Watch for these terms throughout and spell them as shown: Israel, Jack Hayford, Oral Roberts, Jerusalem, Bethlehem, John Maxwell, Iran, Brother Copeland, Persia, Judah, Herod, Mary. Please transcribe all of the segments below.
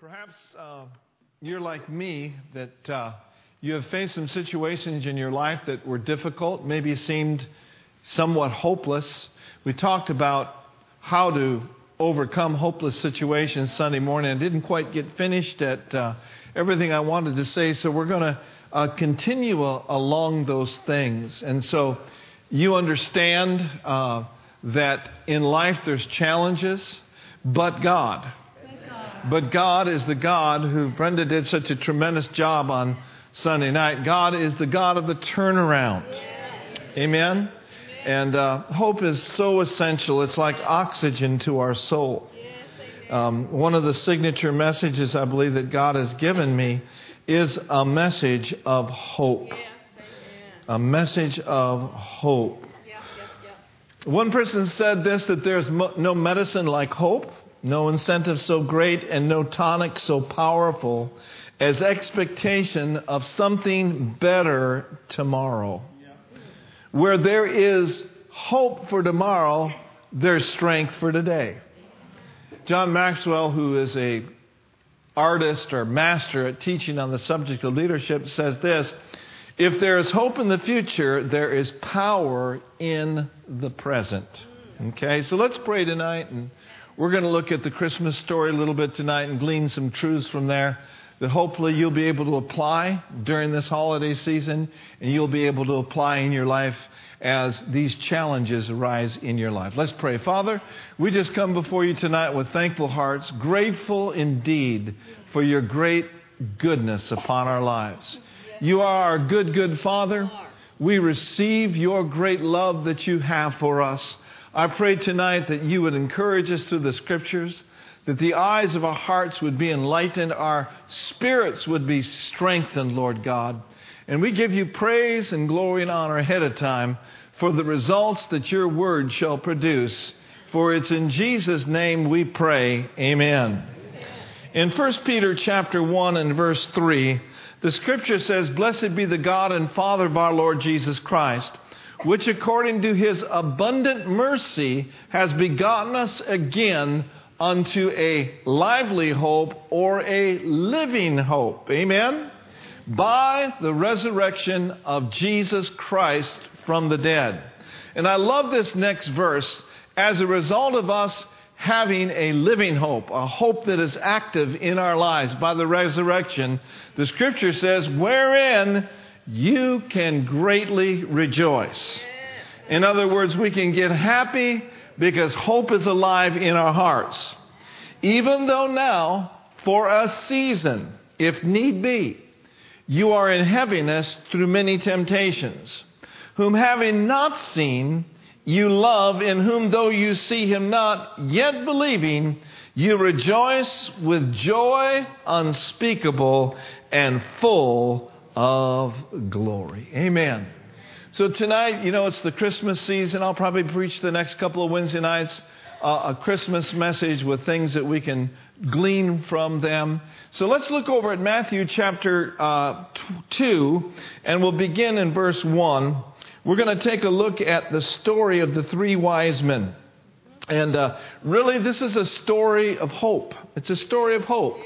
Perhaps you're like me, that you have faced some situations in your life that were difficult, maybe seemed somewhat hopeless. We talked about how to overcome hopeless situations Sunday morning. I didn't quite get finished at everything I wanted to say, so we're going to continue along those things. And so you understand that in life there's challenges, but God is the God who Brenda did such a tremendous job on Sunday night. God is the God of the turnaround. Amen? And hope is so essential. It's like oxygen to our soul. One of the signature messages I believe that God has given me is a message of hope. A message of hope. One person said this, that there's no medicine like hope, no incentive so great, and no tonic so powerful as expectation of something better tomorrow. Where there is hope for tomorrow, there's strength for today. John Maxwell, who is a artist or master at teaching on the subject of leadership, says this: if there is hope in the future, there is power in the present. Okay, so let's pray tonight, and we're going to look at the Christmas story a little bit tonight and glean some truths from there that hopefully you'll be able to apply during this holiday season, and you'll be able to apply in your life as these challenges arise in your life. Let's pray. Father, we just come before you tonight with thankful hearts, grateful indeed for your great goodness upon our lives. You are our good, good Father. We receive your great love that you have for us. I pray tonight that you would encourage us through the Scriptures, that the eyes of our hearts would be enlightened, our spirits would be strengthened, Lord God. And we give you praise and glory and honor ahead of time for the results that your word shall produce. For it's in Jesus' name we pray. Amen. In 1 Peter chapter 1 and verse 3, the Scripture says, "Blessed be the God and Father of our Lord Jesus Christ, which according to his abundant mercy has begotten us again unto a lively hope," or a living hope. Amen? By the resurrection of Jesus Christ from the dead. And I love this next verse. As a result of us having a living hope, a hope that is active in our lives by the resurrection, the Scripture says, "Wherein you can greatly rejoice." In other words, we can get happy because hope is alive in our hearts. "Even though now, for a season, if need be, you are in heaviness through many temptations, whom having not seen, you love, in whom though you see him not, yet believing, you rejoice with joy unspeakable and full of glory." Amen. So tonight, it's the Christmas season. I'll probably preach the next couple of Wednesday nights a Christmas message with things that we can glean from them. So let's look over at Matthew chapter 2, and we'll begin in verse 1. We're going to take a look at the story of the three wise men. And really, this is a story of hope. It's a story of hope.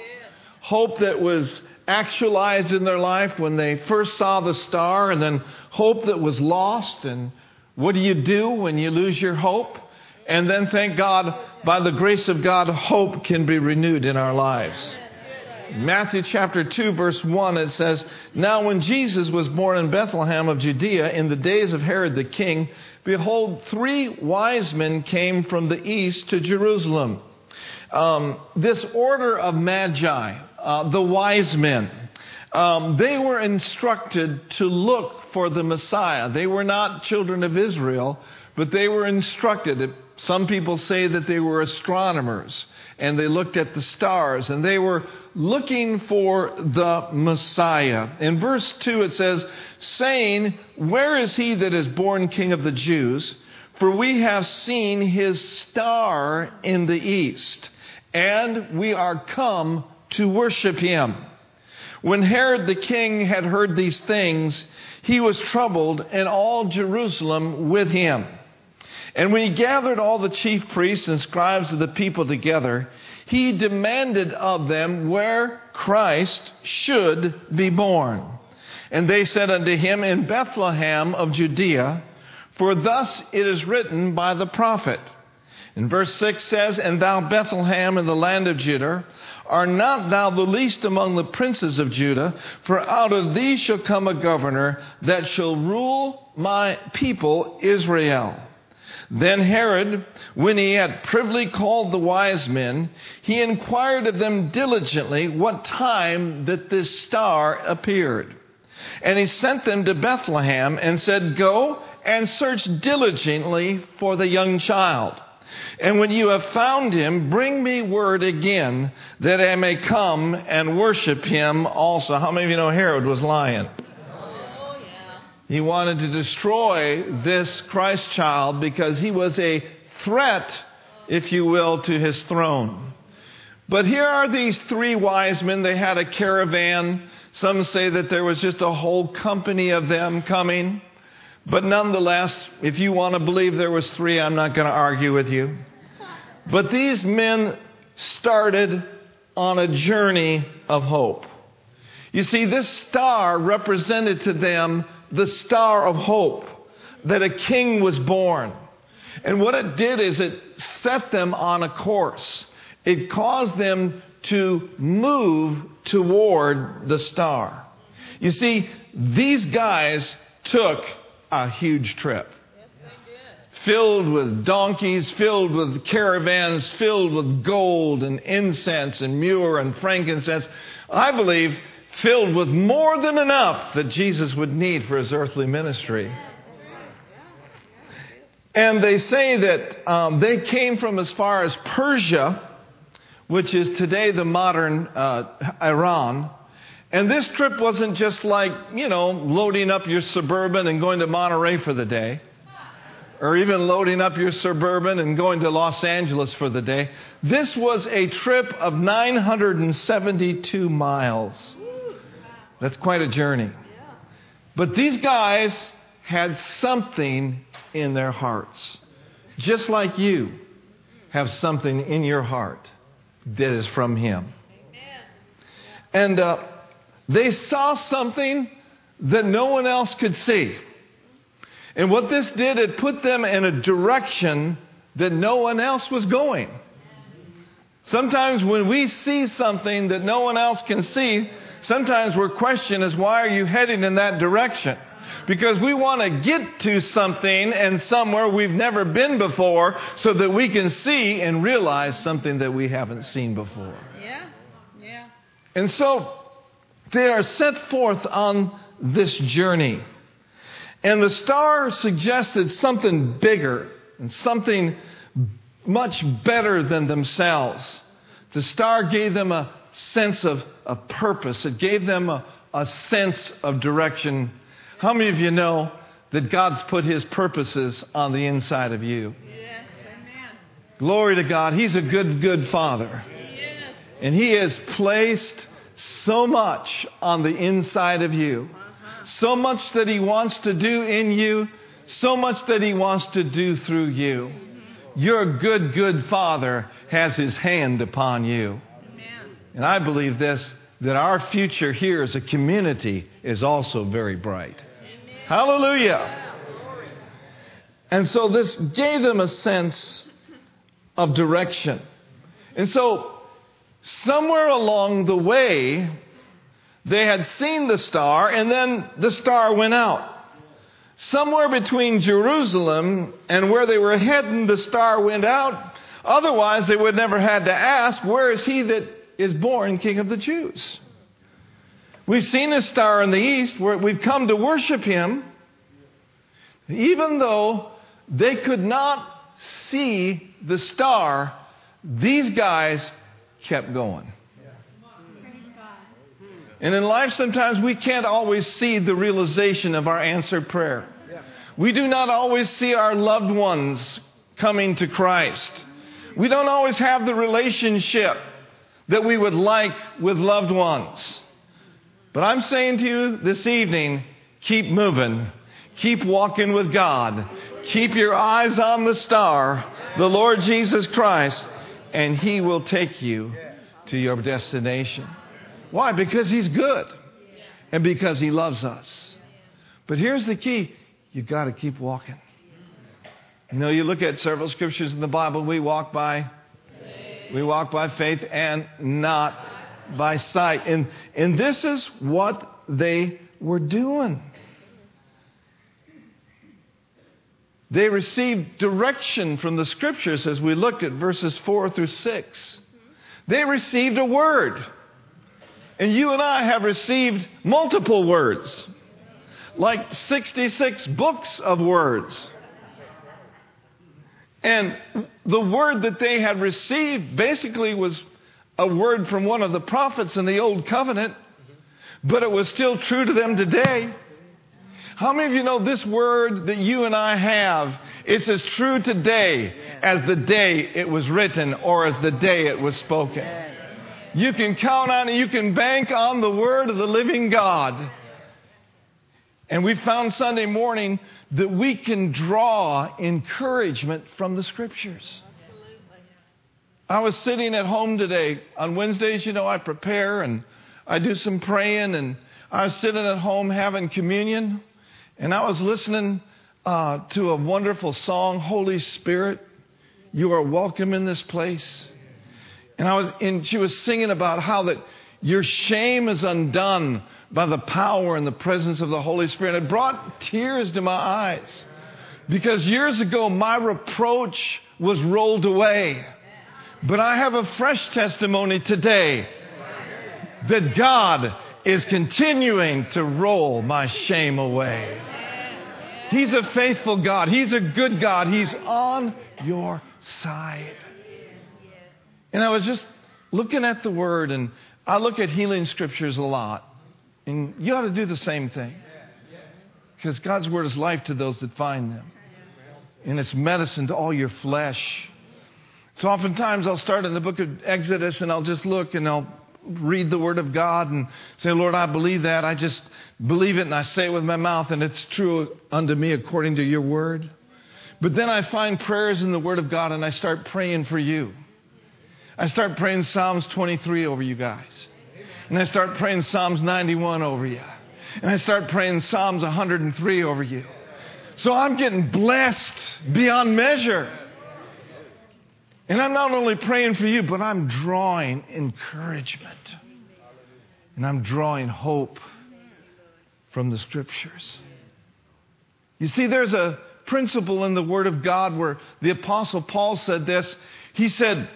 Hope that was actualized in their life when they first saw the star, and then hope that was lost. And what do you do when you lose your hope? And then, thank God, by the grace of God, hope can be renewed in our lives. Matthew chapter 2, verse 1, it says, "Now when Jesus was born in Bethlehem of Judea in the days of Herod the king, behold, three wise men came from the east to Jerusalem." This order of magi, the wise men, they were instructed to look for the Messiah. They were not children of Israel, but they were instructed. Some people say that they were astronomers, and they looked at the stars, and they were looking for the Messiah. In verse 2 it says, saying, "Where is he that is born King of the Jews? For we have seen his star in the east, and we are come to worship him." When Herod the king had heard these things, he was troubled, and all Jerusalem with him. And when he gathered all the chief priests and scribes of the people together, he demanded of them where Christ should be born. And they said unto him, In Bethlehem of Judea, for thus it is written by the prophet. And verse 6 says, And thou, Bethlehem, in the land of Judah, art not thou the least among the princes of Judah? For out of thee shall come a governor that shall rule my people Israel. Then Herod, when he had privily called the wise men, he inquired of them diligently what time that this star appeared. And he sent them to Bethlehem and said, Go and search diligently for the young child. And when you have found him, bring me word again that I may come and worship him also. How many of you know Herod was lying? Oh, yeah. He wanted to destroy this Christ child because he was a threat, if you will, to his throne. But here are these three wise men. They had a caravan. Some say that there was just a whole company of them coming. But nonetheless, if you want to believe there was three, I'm not going to argue with you. But these men started on a journey of hope. You see, this star represented to them the star of hope, that a king was born. And what it did is it set them on a course. It caused them to move toward the star. You see, these guys took a huge trip. Yes, they did. Filled with donkeys, filled with caravans, filled with gold and incense and myrrh and frankincense. I believe filled with more than enough that Jesus would need for his earthly ministry. And they say that they came from as far as Persia, which is today the modern Iran. And this trip wasn't just like, you know, loading up your Suburban and going to Monterey for the day, or even loading up your Suburban and going to Los Angeles for the day. This was a trip of 972 miles. That's quite a journey. But these guys had something in their hearts, just like you have something in your heart that is from Him. And they saw something that no one else could see. And what this did, it put them in a direction that no one else was going. Sometimes when we see something that no one else can see, sometimes we're questioned as, why are you heading in that direction? Because we want to get to something and somewhere we've never been before so that we can see and realize something that we haven't seen before. Yeah, yeah. And so they are set forth on this journey. And the star suggested something bigger and something much better than themselves. The star gave them a sense of a purpose. It gave them a sense of direction. How many of you know that God's put His purposes on the inside of you? Yes, amen. Glory to God. He's a good, good Father. Yes. And He has placed so much on the inside of you, so much that He wants to do in you, so much that He wants to do through you. Your good, good Father has His hand upon you. Amen. And I believe this, that our future here as a community is also very bright. Amen. Hallelujah. And so this gave them a sense of direction. And so somewhere along the way, they had seen the star, and then the star went out. Somewhere between Jerusalem and where they were heading, the star went out. Otherwise, they would never had to ask, where is He that is born King of the Jews? We've seen His star in the east, where we've come to worship Him. Even though they could not see the star, these guys kept going. And in life, sometimes we can't always see the realization of our answered prayer. We do not always see our loved ones coming to Christ. We don't always have the relationship that we would like with loved ones. But I'm saying to you this evening, keep moving. Keep walking with God. Keep your eyes on the star, the Lord Jesus Christ, and He will take you to your destination. Why? Because He's good and because He loves us. But here's the key. You've got to keep walking. You know, you look at several scriptures in the Bible. We walk by faith and not by sight. And this is what they were doing. They received direction from the scriptures as we looked at verses 4 through 6. They received a word. And you and I have received multiple words. Like 66 books of words. And the word that they had received basically was a word from one of the prophets in the Old Covenant, but it was still true to them today. How many of you know this word that you and I have, it's as true today as the day it was written or as the day it was spoken? You can count on it. You can bank on the word of the living God. And we found Sunday morning that we can draw encouragement from the scriptures. I was sitting at home today. On Wednesdays, you know, I prepare and I do some praying, and I was sitting at home having communion, and I was listening to a wonderful song, Holy Spirit, You Are Welcome in This Place. And she was singing about how that your shame is undone by the power and the presence of the Holy Spirit. It brought tears to my eyes because years ago my reproach was rolled away. But I have a fresh testimony today that God is continuing to roll my shame away. He's a faithful God. He's a good God. He's on your side. And I was just looking at the Word, and I look at healing scriptures a lot. And you ought to do the same thing. Because God's Word is life to those that find them. And it's medicine to all your flesh. So oftentimes I'll start in the book of Exodus and I'll just look and I'll read the Word of God and say, Lord, I believe that. I just believe it and I say it with my mouth and it's true unto me according to your Word. But then I find prayers in the Word of God and I start praying for you. I start praying Psalms 23 over you guys. And I start praying Psalms 91 over you. And I start praying Psalms 103 over you. So I'm getting blessed beyond measure. And I'm not only praying for you, but I'm drawing encouragement. And I'm drawing hope from the scriptures. You see, there's a principle in the Word of God where the Apostle Paul said this. He said,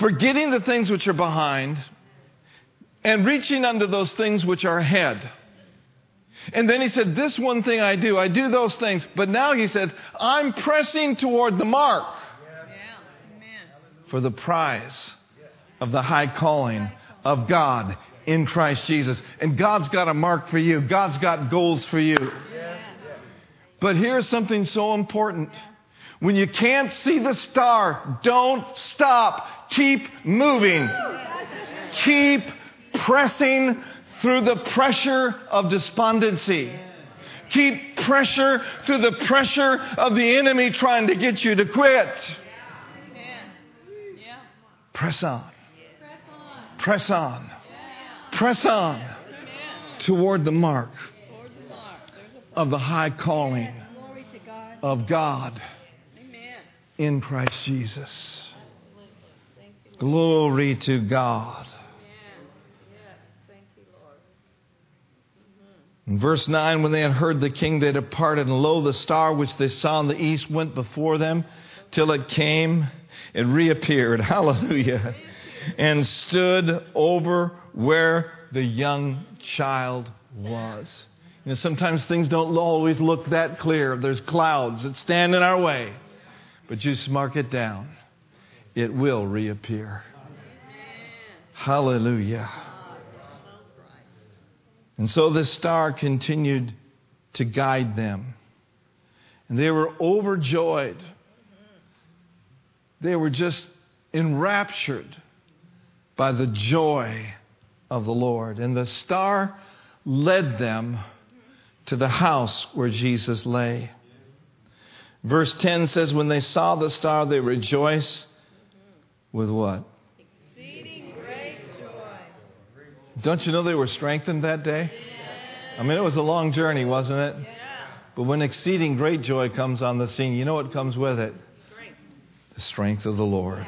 forgetting the things which are behind and reaching unto those things which are ahead. And then he said, this one thing I do those things. But now he said, I'm pressing toward the mark for the prize of the high calling of God in Christ Jesus. And God's got a mark for you. God's got goals for you. But here's something so important. When you can't see the star, don't stop. Keep moving. Keep pressing through the pressure of despondency. Keep pressure through the pressure of the enemy trying to get you to quit. Press on. Press on. Press on toward the mark of the high calling of God in Christ Jesus. Glory to God. In verse 9, when they had heard the king, they departed, and lo, the star which they saw in the east went before them till it came. It reappeared, hallelujah, and stood over where the young child was. You know, sometimes things don't always look that clear. There's clouds that stand in our way. But you mark it down. It will reappear. Hallelujah. And so this star continued to guide them. And they were overjoyed. They were just enraptured by the joy of the Lord. And the star led them to the house where Jesus lay. Verse 10 says, when they saw the star, they rejoiced with what? Exceeding great joy. Don't you know they were strengthened that day? Yeah. I mean, it was a long journey, wasn't it? Yeah. But when exceeding great joy comes on the scene, you know what comes with it? Strength. The strength of the Lord.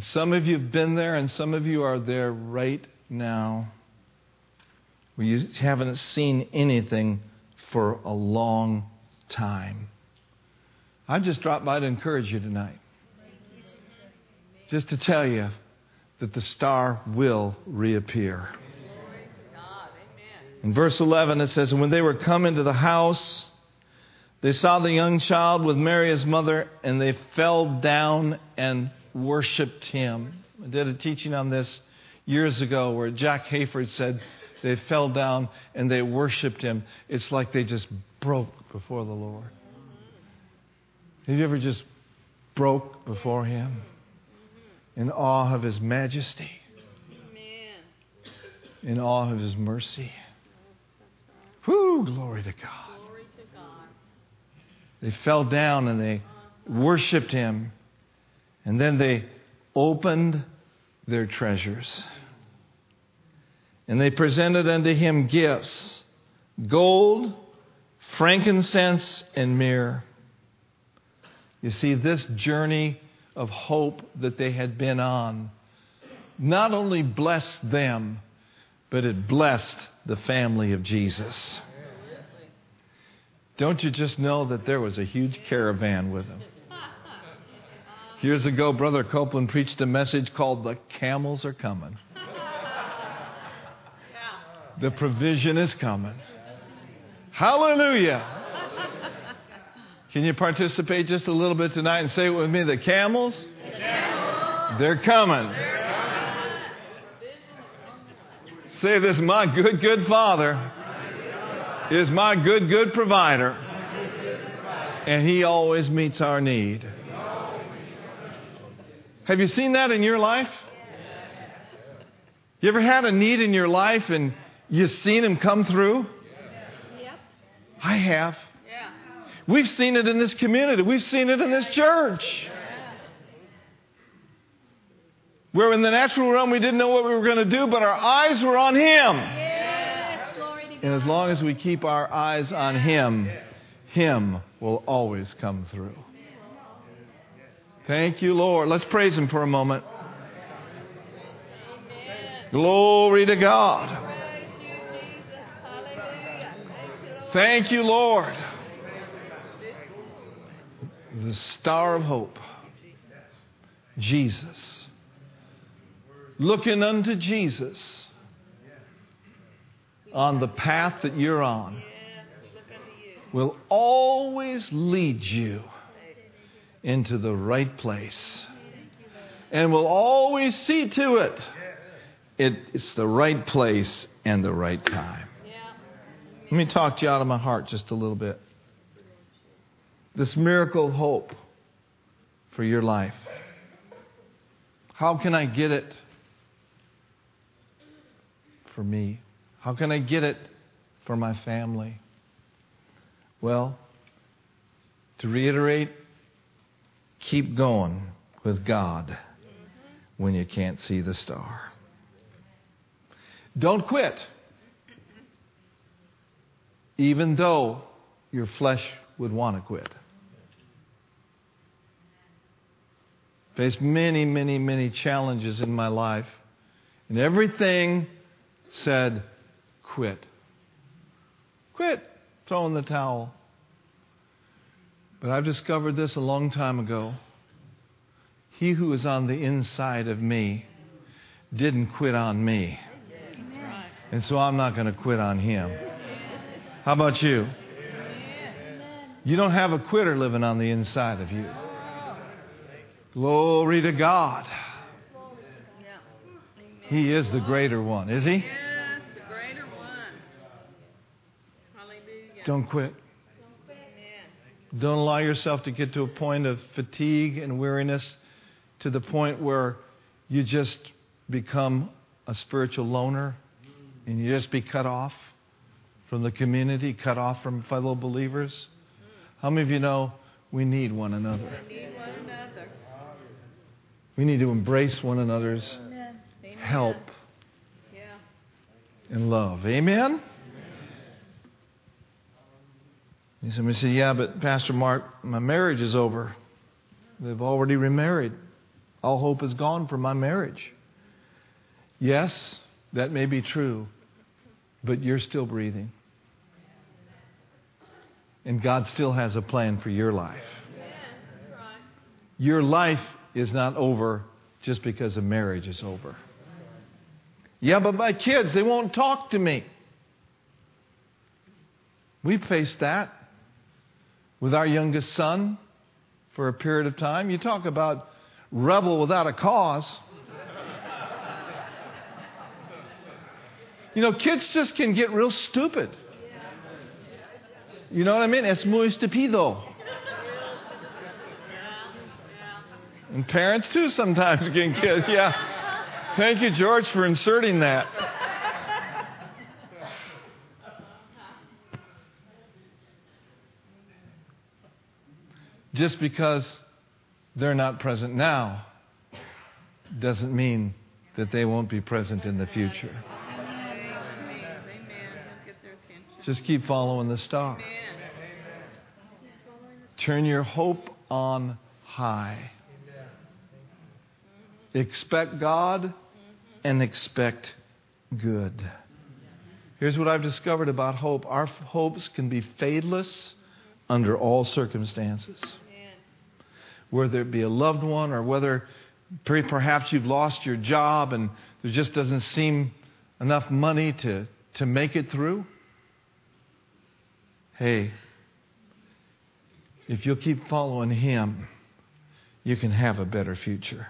Some of you have been there, and some of you are there right now, where you haven't seen anything for a long time. I just dropped by to encourage you tonight, just to tell you that the star will reappear. In verse 11, it says, and when they were come into the house, they saw the young child with Mary his mother, and they fell down and worshipped him. I did a teaching on this years ago where Jack Hayford said they fell down and they worshipped him. It's like they just broke before the Lord. Have you ever just broke before him in awe of his majesty, in awe of his mercy? Whoo, glory to God. They fell down and they worshipped him. And then they opened their treasures. And they presented unto him gifts, gold, frankincense, and myrrh. You see, this journey of hope that they had been on not only blessed them, but it blessed the family of Jesus. Don't you just know that there was a huge caravan with them? Years ago, Brother Copeland preached a message called The Camels Are Coming. The provision is coming. Hallelujah. Can you participate just a little bit tonight and say it with me? The camels? The camels. They're coming. They're coming. Say this, my good, good Father is my good, good provider. And he always meets our need. Have you seen that in your life? You ever had a need in your life and you've seen him come through? I have. We've seen it in this community. We've seen it in this church. Where in the natural realm we didn't know what we were going to do, but our eyes were on him. And as long as we keep our eyes on him will always come through. Thank you, Lord. Let's praise him for a moment. Amen. Glory to God. Praise you, Jesus. Hallelujah. Thank you, Lord. The star of hope, Jesus. Looking unto Jesus on the path that you're on will always lead you into the right place. And we'll always see to it. It's the right place and the right time. Let me talk to you out of my heart just a little bit. This miracle of hope for your life. How can I get it for me? How can I get it for my family? Well, to reiterate, keep going with God when you can't see the star. Don't quit. Even though your flesh would want to quit. Faced many, many, many challenges in my life. And everything said, quit. Quit. Throw in the towel. But I've discovered this a long time ago. He who is on the inside of me didn't quit on me. And so I'm not going to quit on him. How about you? You don't have a quitter living on the inside of you. Glory to God. He is the greater one, is he? Yes, the greater one. Hallelujah. Don't quit. Don't allow yourself to get to a point of fatigue and weariness, to the point where you just become a spiritual loner and you just be cut off. from the community, cut off from fellow believers? How many of you know we need one another? We need one another. We need to embrace one another's help and love. Amen? Somebody said, yeah, but Pastor Mark, my marriage is over. They've already remarried. All hope is gone for my marriage. Yes, that may be true, but you're still breathing. And God still has a plan for your life. Your life is not over just because a marriage is over. Yeah, but my kids, they won't talk to me. We faced that with our youngest son for a period of time. You talk about rebel without a cause. You know, kids just can get real stupid. You know what I mean? Es muy estúpido. And parents, too, sometimes can get, Thank you, George, for inserting that. Just because they're not present now doesn't mean that they won't be present in the future. Just keep following the star. Turn your hope on high. Expect God and expect good. Here's what I've discovered about hope. Our hopes can be fadeless under all circumstances. Whether it be a loved one or whether perhaps you've lost your job and there just doesn't seem enough money to make it through. Hey, if you'll keep following Him, you can have a better future.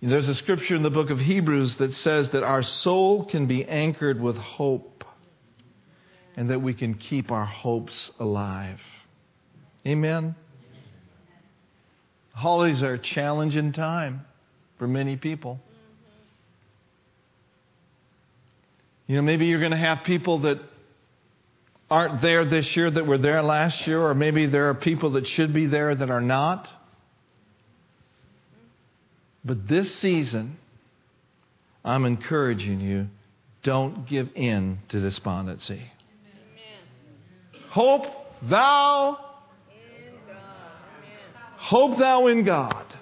Amen. There's a scripture in the book of Hebrews that says that our soul can be anchored with hope and that we can keep our hopes alive. Amen? Holidays are a challenging time for many people. You know, maybe you're going to have people that aren't there this year that were there last year, or maybe there are people that should be there that are not. But this season, I'm encouraging you, don't give in to despondency. Amen. Hope thou in God. Amen. Hope thou in God. Yes.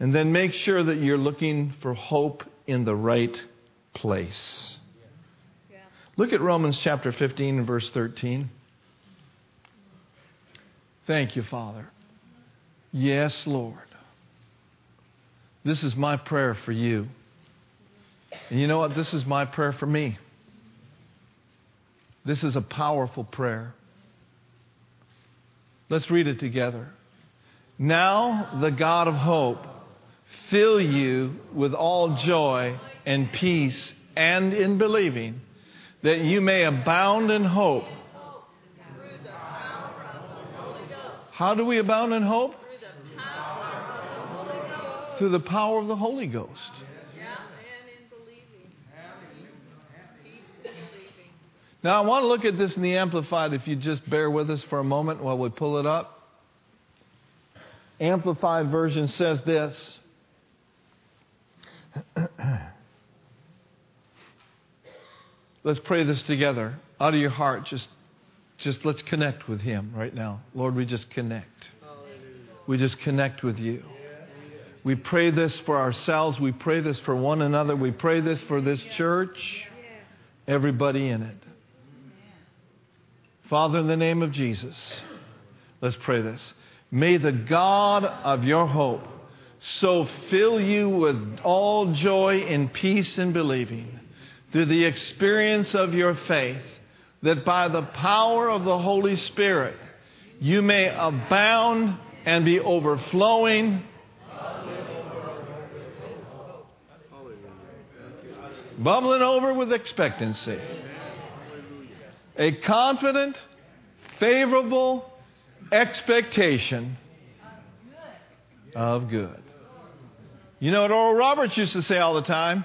And then make sure that you're looking for hope in the right place. Look at Romans chapter 15 and verse 13. Thank you, Father. Yes, Lord. This is my prayer for you. And you know what? This is my prayer for me. This is a powerful prayer. Let's read it together. Now the God of hope fill you with all joy and peace and in believing, that you may abound in hope. How do we abound in hope? Through the power of the Holy Ghost. Now, I want to look at this in the Amplified, if you just bear with us for a moment while we pull it up. Amplified version says this. Let's pray this together. Out of your heart, just let's connect with Him right now. Lord, we just connect. We just connect with you. We pray this for ourselves. We pray this for one another. We pray this for this church. Everybody in it. Father, in the name of Jesus, let's pray this. May the God of your hope so fill you with all joy and peace in believing, through the experience of your faith, that by the power of the Holy Spirit, you may abound and be overflowing bubbling over with expectancy. A confident, favorable expectation of good. You know what Oral Roberts used to say all the time?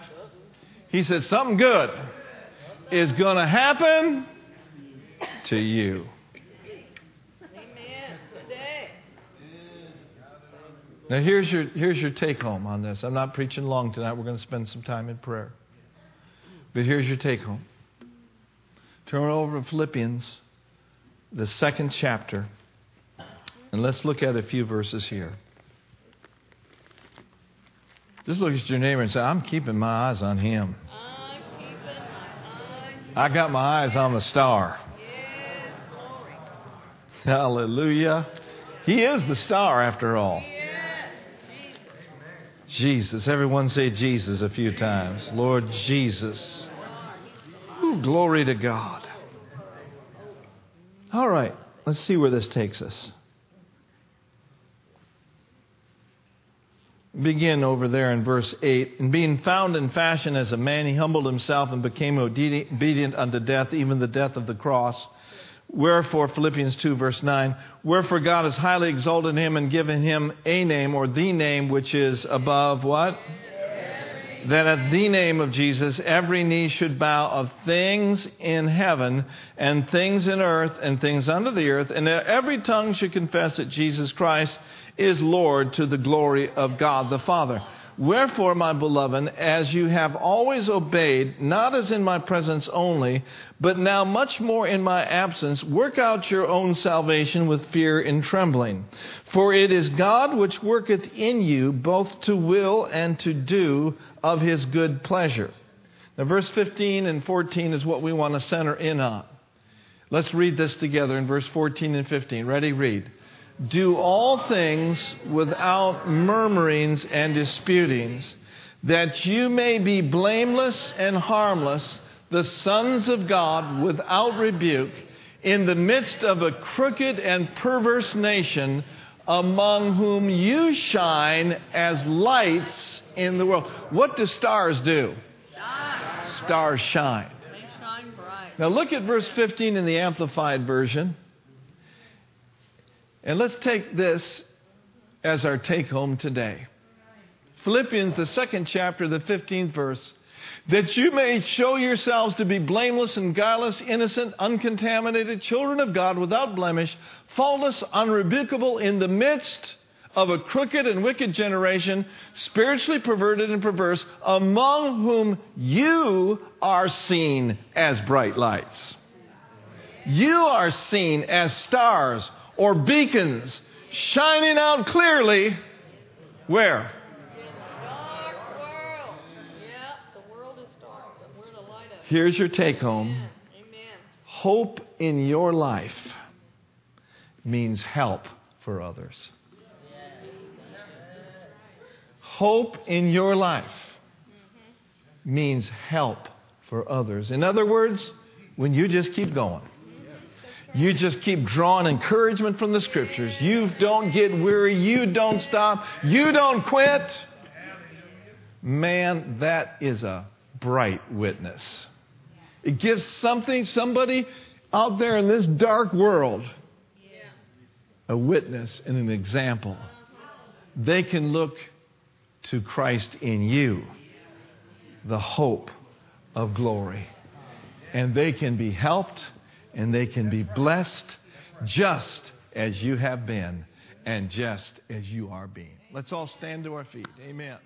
He said, something good is going to happen to you. Amen. Today. Now, here's your take home on this. I'm not preaching long tonight. We're going to spend some time in prayer. But here's your take home. Turn over to Philippians, the 2nd chapter, and let's look at a few verses here. Just look at your neighbor and say, I'm keeping my eyes on him. I got my eyes on the star. Yes, glory. Hallelujah. He is the star after all. Yes, Jesus. Jesus. Everyone say Jesus a few times. Lord Jesus. Ooh, glory to God. All right. Let's see where this takes us. Begin over there in verse 8. And being found in fashion as a man, he humbled himself and became obedient unto death, even the death of the cross. Wherefore, Philippians 2, verse 9, wherefore God has highly exalted him and given him a name, or the name, which is above what? That at the name of Jesus every knee should bow, of things in heaven and things in earth and things under the earth, and that every tongue should confess that Jesus Christ is Lord, to the glory of God the Father. Wherefore, my beloved, as you have always obeyed, not as in my presence only, but now much more in my absence, work out your own salvation with fear and trembling. For it is God which worketh in you both to will and to do of his good pleasure. Now, verse 15 and 14 is what we want to center in on. Let's read this together in verse 14 and 15. Ready? Read. Do all things without murmurings and disputings, that you may be blameless and harmless, the sons of God without rebuke, in the midst of a crooked and perverse nation, among whom you shine as lights in the world. What do? Stars shine. They shine bright. Now look at verse 15 in the Amplified Version. And let's take this as our take-home today. Philippians, the 2nd chapter, the 15th verse. That you may show yourselves to be blameless and guileless, innocent, uncontaminated, children of God, without blemish, faultless, unrebukable, in the midst of a crooked and wicked generation, spiritually perverted and perverse, among whom you are seen as bright lights. You are seen as stars, or beacons, shining out clearly. Where? In the dark world. Yeah, the world is dark, but we're the light of it. Here's your take home. Amen. Hope in your life means help for others. Hope in your life means help for others. In other words, when you just keep going. You just keep drawing encouragement from the Scriptures. You don't get weary. You don't stop. You don't quit. Man, that is a bright witness. It gives something, somebody out there in this dark world, a witness and an example. They can look to Christ in you, the hope of glory. And they can be helped. And they can be blessed just as you have been and just as you are being. Let's all stand to our feet. Amen.